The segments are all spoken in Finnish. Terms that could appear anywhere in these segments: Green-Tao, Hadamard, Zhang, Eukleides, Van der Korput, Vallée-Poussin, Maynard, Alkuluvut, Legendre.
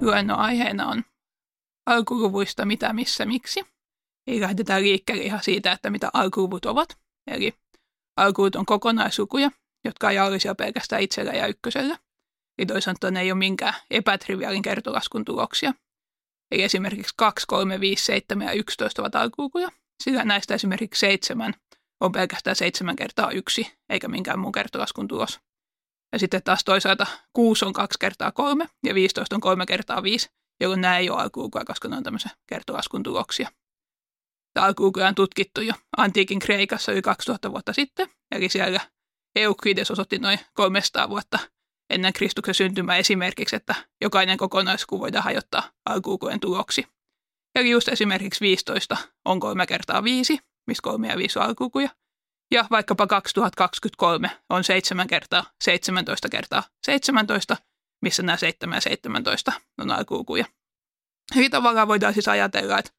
Luennoaiheena on alkuluvuista mitä, missä, miksi. Eli lähdetään liikkeelle ihan siitä, että mitä alkuluvut ovat. Eli alkuluvut on kokonaislukuja, jotka ei jallisia pelkästään itsellä ja ykkösellä. Eli toisaalta ne ei ole minkään epätriviaalin kertolaskun tuloksia. Eli esimerkiksi 2, 3, 5, 7 ja 11 ovat alkulukuja, sillä näistä esimerkiksi 7 on pelkästään 7 kertaa 1, eikä minkään muun kertolaskun tulos. Ja sitten taas toisaalta 6 on 2 kertaa 3 ja 15 on 3 kertaa 5, jolloin nämä ei ole alkulukuja, koska ne on tämmöisiä kertolaskun tuloksia. Alkulukuja on tutkittu jo antiikin Kreikassa yli 2000 vuotta sitten, eli siellä Eukleides osoitti noin 300 vuotta ennen Kristuksen syntymää esimerkiksi, että jokainen kokonaisluku voidaan hajottaa alkulukujen tuloksi. Eli just esimerkiksi 15 on 3 kertaa 5, missä 3 ja 5 on alkulukuja. Ja vaikkapa 2023 on 7 kertaa 17 kertaa 17, missä nämä 7 ja 17 on alkulukuja. Eli tavallaan voidaan siis ajatella, että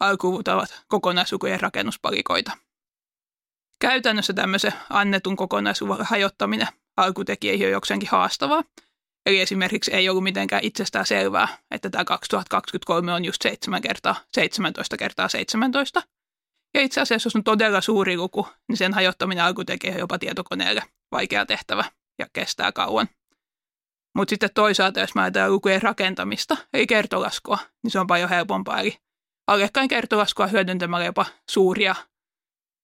alkuluvut ovat kokonaislukujen rakennuspalikoita. Käytännössä tämmöisen annetun kokonaisluvan hajottaminen alkutekijöihin on jokseenkin haastavaa. Eli esimerkiksi ei ollut mitenkään itsestään selvää, että tämä 2023 on just 7 kertaa 17 kertaa 17. Ja itse asiassa, jos on todella suuri luku, niin sen hajottaminen alkutekijöihin jopa tietokoneelle vaikea tehtävä ja kestää kauan. Mutta sitten toisaalta, jos mä ajatellaan lukujen rakentamista, eli kertolaskua, niin se on paljon helpompaa. Eli allekkain kertolaskua hyödyntämällä jopa suuria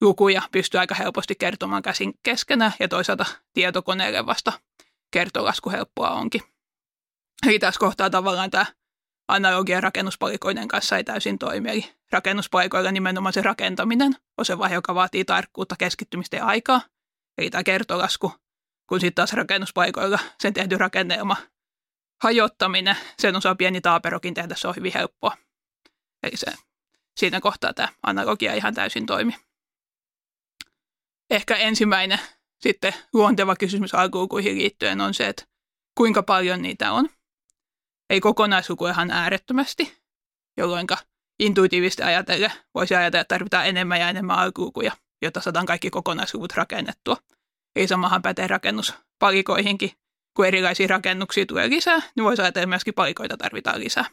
lukuja pystyy aika helposti kertomaan käsin keskenään, ja toisaalta tietokoneelle vasta kertolasku helppoa onkin. Eli tässä kohtaa tavallaan tämä analogia rakennuspalikoiden kanssa ei täysin toimi, eli rakennuspalikoilla nimenomaan se rakentaminen on se vaihe, joka vaatii tarkkuutta, keskittymistä ja aikaa, eli tämä kertolasku, kun sitten taas rakennuspalikoilla sen tehty rakennelma hajottaminen, sen osaa pieni taaperokin tehdä, se on hyvin helppoa. Eli se, siinä kohtaa tämä analogia ihan täysin toimi. Ehkä ensimmäinen sitten luonteva kysymys alkulukuihin liittyen on se, että kuinka paljon niitä on. Ei kokonaisluku ihan äärettömästi, jolloin intuitiivisesti ajatellen voisi ajatella, että tarvitaan enemmän ja enemmän alkulukuja, jotta saadaan kaikki kokonaisluvut rakennettua. Eli samahan pätee rakennuspalikoihinkin, kun erilaisia rakennuksia tulee lisää, niin voisi ajatella, että myöskin palikoita tarvitaan lisää.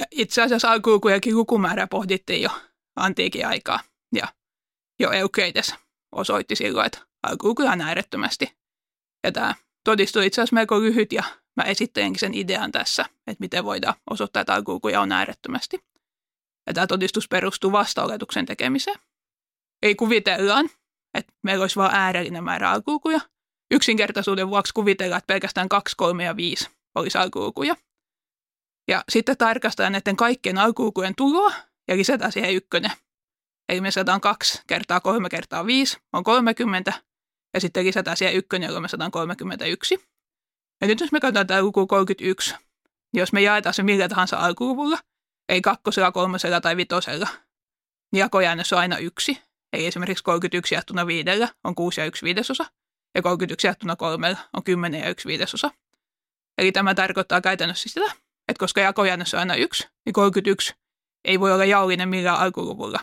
Ja itse asiassa alkulukujakin lukumäärää pohdittiin jo antiikin aikaa, ja jo Eukleides osoitti silloin, että alkulukuja on äärettömästi. Ja tämä todistui itse asiassa melko lyhyt, ja mä esittelenkin sen idean tässä, että miten voidaan osoittaa, että alkulukuja on äärettömästi. Ja tämä todistus perustuu vastaoletuksen tekemiseen. Eli kuvitellaan, että meillä olisi vain äärellinen määrä alkulukuja. Yksinkertaisuuden vuoksi kuvitellaan, että pelkästään 2, 3 ja 5 olisi alkulukuja. Ja sitten tarkastetaan näiden kaikkien alkulukujen tuloa ja lisätään siihen ykkönen. Eli me saadaan 2 kertaa 3 kertaa 5 on 30 ja sitten lisätään siihen ykkönen, jolloin me saadaan 31. Ja nyt jos me katsotaan tämä luku 31, niin jos me jaetaan se millä tahansa alkuluvulla, ei 2, 3 tai 5, niin jakojäännös on aina 1. Eli esimerkiksi 31 jaettuna 5 on 6 ja 1 viidesosa ja 31 jaettuna 3 on 10 ja 1 viidesosa. Eli tämä tarkoittaa käytännössä sitä, että koska jakojäännös on aina 1, niin 31 ei voi olla jaollinen millään alkuluvulla.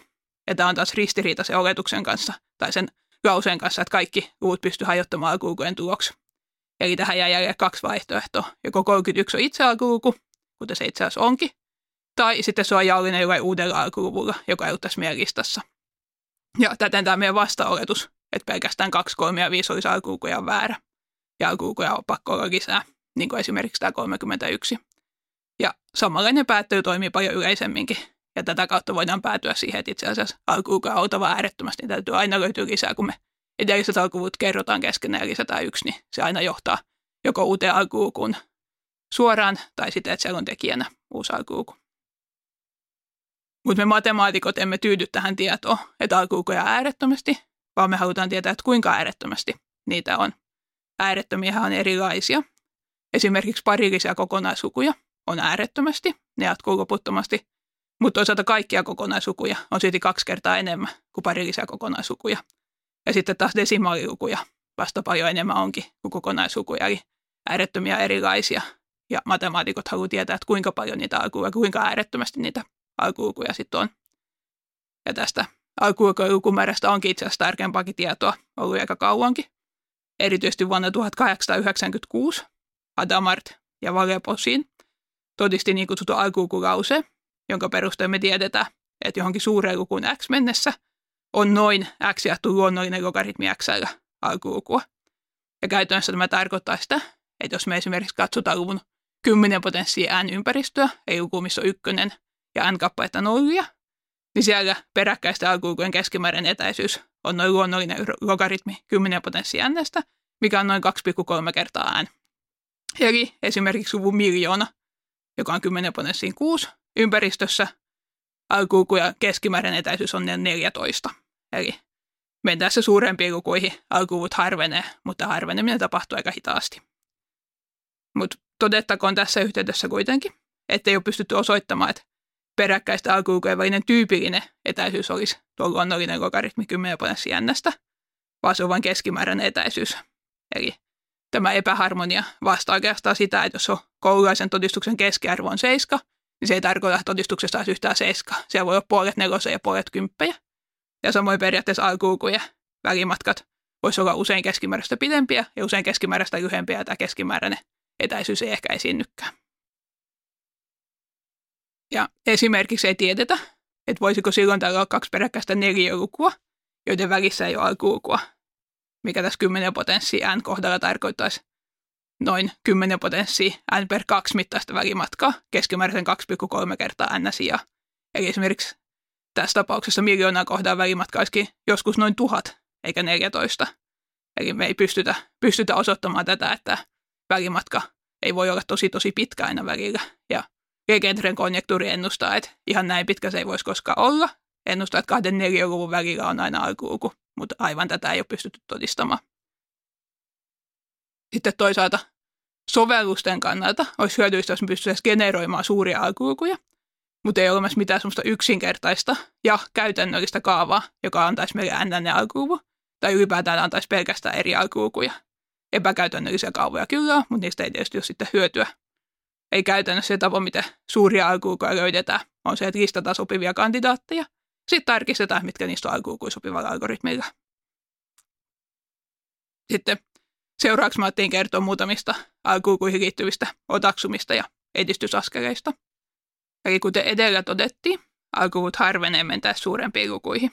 Ja tämä on taas ristiriita sen oletuksen kanssa, tai sen lauseen kanssa, että kaikki luvut pystyy hajottamaan alkulukujen tuloksi. Eli tähän jää jäljellä 2 vaihtoehtoa. Joko 31 on itse alkuluku, kuten se itse asiassa onkin, tai sitten se on jaollinen jollain uudella alkuluvulla, joka ei ollut tässä meidän listassa. Ja täten tämä meidän vastaoletus, että pelkästään 2, 3 ja 5 olisi alkulukuja on väärä, ja alkulukuja on pakko olla lisää, niin kuin esimerkiksi tämä 31. Ja samanlainen päättely toimii paljon yleisemminkin. Ja tätä kautta voidaan päätyä siihen, että itse asiassa alkulukuja on oltava äärettömästi, niin täytyy aina löytyä lisää. Kun me edelliset alkuluvut kerrotaan keskenään ja lisätään 1, niin se aina johtaa joko uuteen alkulukuun suoraan tai sitten, että siellä on tekijänä uusi alkuluku. Mutta me matemaatikot emme tyydy tähän tietoon, että alkulukuja on äärettömästi, vaan me halutaan tietää, että kuinka äärettömästi niitä on. Äärettömiähän on erilaisia. Esimerkiksi parillisia kokonaislukuja on äärettömästi, ne jatkuu loputtomasti. Mutta toisaalta kaikkia kokonaislukuja on silti 2 kertaa enemmän kuin parillisia kokonaislukuja. Ja sitten taas desimaalilukuja vasta paljon enemmän onkin kuin kokonaislukuja, eli äärettömiä erilaisia. Ja matemaatikot haluaa tietää, että kuinka paljon niitä alkulukuja, kuinka äärettömästi niitä alkulukuja sitten on. Ja tästä alkulukujen lukumäärästä onkin itse asiassa tarkempaakin tietoa ollut aika kauankin. Erityisesti vuonna 1896 Hadamard ja Vallée-Poussin todisti niin kutsuttu alkukulause, jonka perusteella me tiedetään, että johonkin suureen lukuun x mennessä on noin x jaettu luonnollinen logaritmi xllä alkulukua. Ja käytännössä tämä tarkoittaa sitä, että jos me esimerkiksi katsotaan luvun 10 potenssia n ympäristöä, eli luku, missä on 1 ja n kappaletta nollia, niin siellä peräkkäisten alkulukujen keskimääräinen etäisyys on noin luonnollinen logaritmi 10 potenssia n:stä, mikä on noin 2,3 kertaa n. Eli esimerkiksi luvun miljoona, joka on 10⁶6 ympäristössä, alkulukujen keskimääräinen etäisyys on 14. Eli mentäessä suurempiin lukuihin alkuluvut harvenee, mutta harveneminen tapahtuu aika hitaasti. Mutta todettakoon tässä yhteydessä kuitenkin, ettei ole pystytty osoittamaan, että peräkkäistä alkulukujen välinen tyypillinen etäisyys olisi tuo luonnollinen logaritmi 10⁴ n:stä, vaan se on vain keskimääräinen etäisyys. Eli tämä epäharmonia vastaa oikeastaan sitä, että jos on koululaisen todistuksen keskiarvo on 7, niin se ei tarkoita todistuksesta olisi yhtään 7. Siellä voi olla 3/4 ja 3/10. Ja samoin periaatteessa alkulukujen välimatkat voisi olla usein keskimääräistä pidempiä ja usein keskimääräistä lyhempiä, ja tämä keskimääräinen etäisyys ei ehkä esiinnykään. Ja esimerkiksi ei tiedetä, että voisiko silloin täällä olla 2 peräkkäistä 4-lukua, joiden välissä ei ole alkulukua, mikä tässä 10⁴ n kohdalla tarkoittaisi noin 10⁴ n/2 mittaista välimatkaa keskimääräisen 2,3 kertaa n sijaan. Eli esimerkiksi tässä tapauksessa miljoonaa kohdan välimatka olisikin joskus noin 1000, eikä 14. Eli me ei pystytä osoittamaan tätä, että välimatka ei voi olla tosi pitkä aina välillä. Ja Legendren konjektuuri ennustaa, että ihan näin pitkä se ei voisi koskaan olla. Ennustaa, että 2 4-luvun välillä on aina alkuluku, mutta aivan tätä ei ole pystytty todistamaan. Sitten toisaalta sovellusten kannalta olisi hyödyllistä, jos me pystyttäisiin generoimaan suuria alkulukuja, mutta ei ole myös mitään semmoista yksinkertaista ja käytännöllistä kaavaa, joka antaisi meille n alkuluku, tai ylipäätään antaisi pelkästään eri alkulukuja. Epäkäytännöllisiä kaavoja kyllä on, mutta niistä ei tietysti ole sitten hyötyä. Ei käytännössä se tapa, miten suuria alkulukuja löydetään, on se, että listataan sopivia kandidaatteja, sitten tarkistetaan, mitkä niistä on alkulukuja sopivalla algoritmilla. Sitten seuraavaksi mä ajattelin kertoa muutamista alkulukuihin liittyvistä otaksumista ja edistysaskeleista. Eli kuten edellä todettiin, alkuluvut harvenee mentäessä suurempiin lukuihin.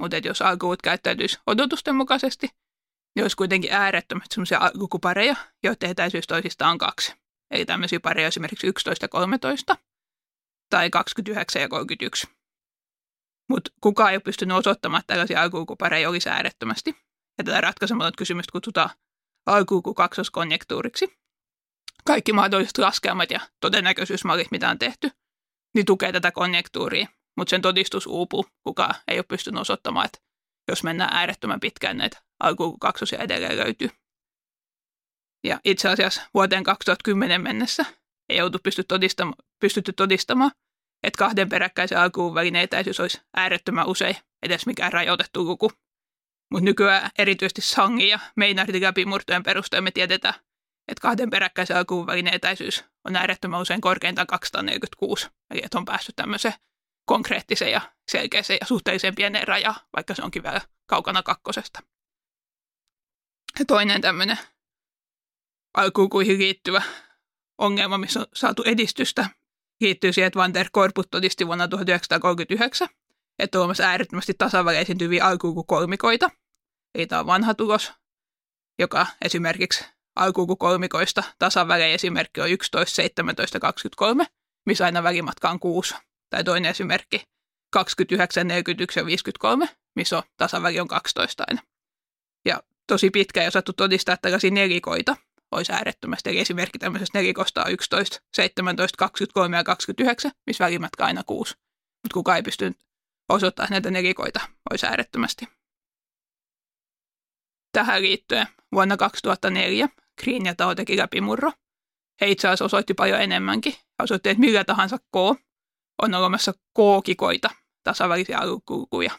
Mutta jos alkuluvut käyttäytyisi odotusten mukaisesti, niin olisi kuitenkin äärettömästi sellaisia lukupareja, joiden etäisyys toisistaan on 2. Eli tämmöisiä pareja esimerkiksi 11 ja 13 tai 29 ja 31. Mutta kukaan ei ole pystynyt osoittamaan, että tällaisia alkulukupareja olisi äärettömästi. Ja tätä ratkaisematonta kysymystä kutsutaan alkulukukaksoiskonjektuuriksi. Kaikki mahdolliset laskelmat ja todennäköisyysmallit, mitä on tehty, niin tukee tätä konjektuuria, mutta sen todistus uupuu, kukaan ei ole pystynyt osoittamaan, että jos mennään äärettömän pitkään, näitä alkulukukaksosia edelleen löytyy. Ja itse asiassa vuoteen 2010 mennessä ei oltu pystytty todistamaan, että 2 peräkkäisen alkuluvun välinen etäisyys olisi äärettömän usein edes mikään rajoitettu luku. Mutta nykyään erityisesti Zhangin ja Maynardin läpimurtojen perusteella me tiedetään, että 2 peräkkäisen alkuluvun välinen etäisyys on äärettömän usein korkeintaan 246, eli että on päässyt tämmöiseen konkreettiseen ja selkeäseen ja suhteellisen pieneen rajaan, vaikka se onkin vielä kaukana 2. Ja toinen tämmöinen alkulukuihin liittyvä ongelma, missä on saatu edistystä, liittyy siihen, että Van der Korput todisti vuonna 1939, että on olemassa äärettömästi tasaväliin esiintyviä alkulukukolmikoita. Eli tämä on vanha tulos, joka esimerkiksi alkulukukolmikoista tasavälein esimerkki on 11, 17 ja 23, missä aina välimatka on 6. Tai toinen esimerkki 29, 41 ja 53, missä on tasaväli on 12 aina. Ja tosi pitkään ei osattu todistaa tällaisia nelikoita, olisi äärettömästi. Eli esimerkki tämmöisestä nelikosta on 11, 17, 23 ja 29, missä välimatka aina 6. Mutta kukaan ei pystynyt osoittamaan näitä nelikoita, olisi äärettömästi. Tähän liittyen vuonna 2004 Green-Tao teki läpimurro. He itse asiassa osoitti paljon enemmänkin. He osoitti, että millä tahansa k on olemassa k-kikoita tasavälisiä alkulukuja.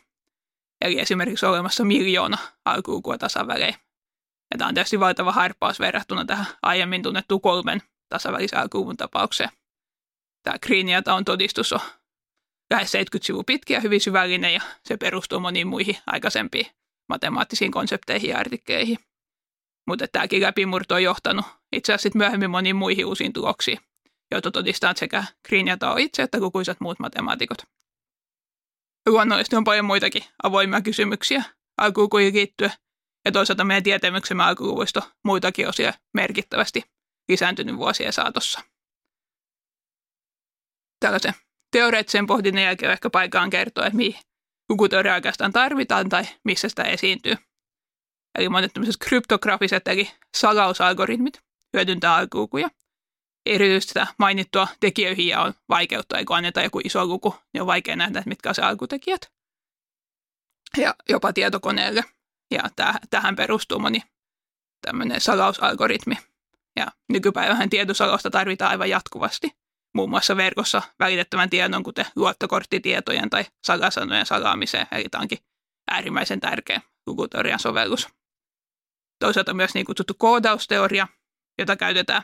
Eli esimerkiksi on olemassa miljoona alkulukua tasavälejä. Ja tämä on tietysti valtava harppaus verrattuna tähän aiemmin tunnettu 3 tasavälisen alkuluvun tapaukseen. Tämä Green-Taon todistus on lähes 70 sivua pitkä ja hyvin syvällinen, ja se perustuu moniin muihin aikaisempiin matemaattisiin konsepteihin ja artikkeleihin. Mutta tämäkin läpimurto on johtanut itse asiassa myöhemmin moniin muihin uusiin tuloksiin, joita todistavat sekä Green-Tao itse että lukuisat muut matemaatikot. Luonnollisesti on paljon muitakin avoimia kysymyksiä alkulukuihin liittyen, ja toisaalta meidän tietämyksemme alkuluvuista muitakin osia merkittävästi lisääntynyt vuosien saatossa. Tällaisen teoreettisen pohdinnan jälkeen on ehkä paikaan kertoa, että mihin lukuteoria oikeastaan tarvitaan tai missä sitä esiintyy. Eli monet tämmöiset kryptografiset eli salausalgoritmit hyödyntää alkulukuja. Erityisesti sitä mainittua tekijöihin on vaikeutta, kun annetaan joku iso luku, niin on vaikea nähdä, mitkä on se alkutekijät. Ja jopa tietokoneelle. Ja tähän perustuu moni tämmöinen salausalgoritmi. Ja nykypäivänhän tietosalausta tarvitaan aivan jatkuvasti. Muun muassa verkossa välitettävän tiedon, kuten luottokorttitietojen tai salasanojen salaamiseen. Eli tämä onkin äärimmäisen tärkeä lukuteorian sovellus. Toisaalta myös niin kutsuttu koodausteoria, jota käytetään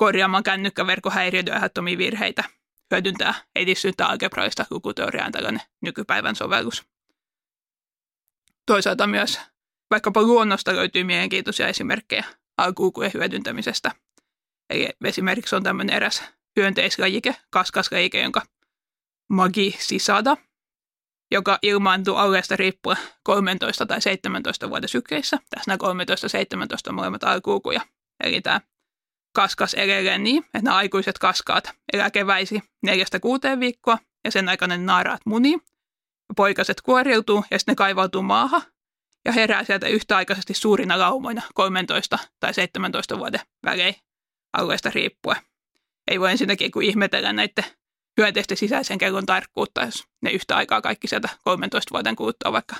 korjaamaan kännykkäverkkohäiriöiden aiheuttamia virheitä, hyödyntää edistyntä algebraista lukuteoriaan tällainen nykypäivän sovellus. Toisaalta myös vaikkapa luonnosta löytyy mielenkiintoisia esimerkkejä alkulukujen hyödyntämisestä. Eli esimerkiksi on tämmöinen eräs hyönteislajike, kaskaslajike, jonka magisisada, joka ilmaantuu alueesta riippuen 13 tai 17 vuoden sykleissä. Tässä nämä 13 ja 17 on molemmat alkulukuja. Eli tämä kaskas edelleen niin, että nämä aikuiset kaskaat elää keväisi 4-6 viikkoa ja sen aikana ne naaraat munii. Poikaset kuoriutuu ja sitten ne kaivautuu maahan ja herää sieltä yhtäaikaisesti suurina laumoina 13 tai 17 vuoden välein alueesta riippuen. Ei voi ensinnäkin kun ihmetellä näiden hyönteisten sisäisen kellon tarkkuutta, jos ne yhtä aikaa kaikki sieltä 13 vuoden kuluttua vaikka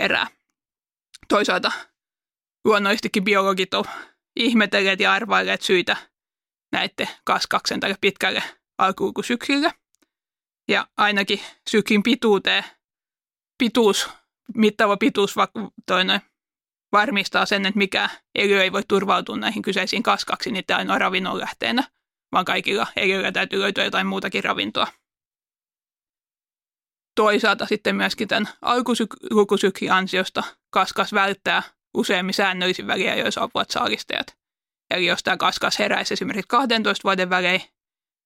herää. Toisaalta luonnollisestikin biologit on ihmetelleet ja arvailleet syitä näiden kaskaksen tälle pitkälle alkulukusyklille. Ja ainakin syklin mittava pituus varmistaa sen, että mikään eliö ei voi turvautua näihin kyseisiin kaskaksiin niitä ainoa ravinnon lähteenä, vaan kaikilla eliöillä täytyy löytyä jotain muutakin ravintoa. Toisaalta sitten myöskin tämän alkulukusyklin ansiosta kaskas välttää useammin säännöllisin väliajoissa apuvat saalistajat. Eli jos tämä kaskas heräisi esimerkiksi 12 vuoden välein,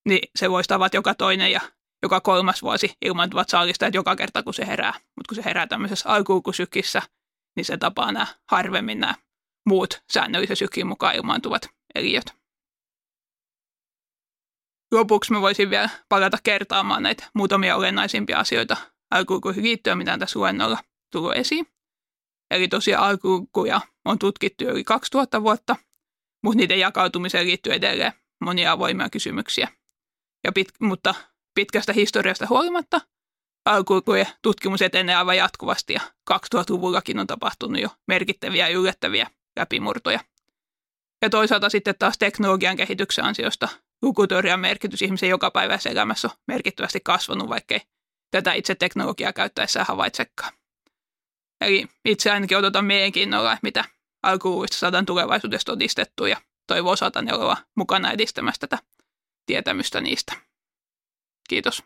niin se voisi tavata joka toinen ja joka kolmas vuosi ilmaantuvat saalistajat joka kerta, kun se herää. Mutta kun se herää tämmöisessä alkulukusykissä, niin se tapaa harvemmin nämä muut säännöllisen sykin mukaan ilmaantuvat eliöt. Lopuksi mä voisin vielä palata kertaamaan näitä muutamia olennaisimpia asioita alkulukuihin liittyen, mitä on tässä luennolla tullut esiin. Eli tosiaan alkulukuja on tutkittu yli 2000 vuotta, mutta niiden jakautumiseen liittyy edelleen monia avoimia kysymyksiä. Mutta pitkästä historiasta huolimatta alkulukujen tutkimus etenee aivan jatkuvasti ja 2000-luvullakin on tapahtunut jo merkittäviä ja yllättäviä läpimurtoja. Ja toisaalta sitten taas teknologian kehityksen ansiosta lukuteorian merkitys ihmisen jokapäiväisessä elämässä on merkittävästi kasvanut, vaikkei tätä itse teknologiaa käyttäessään havaitsekaan. Eli itse ainakin odotan mielenkiinnolla, mitä alkuluvuista saadaan tulevaisuudessa todistettua ja toivon osaltani olla mukana edistämässä tätä tietämystä niistä. Kiitos.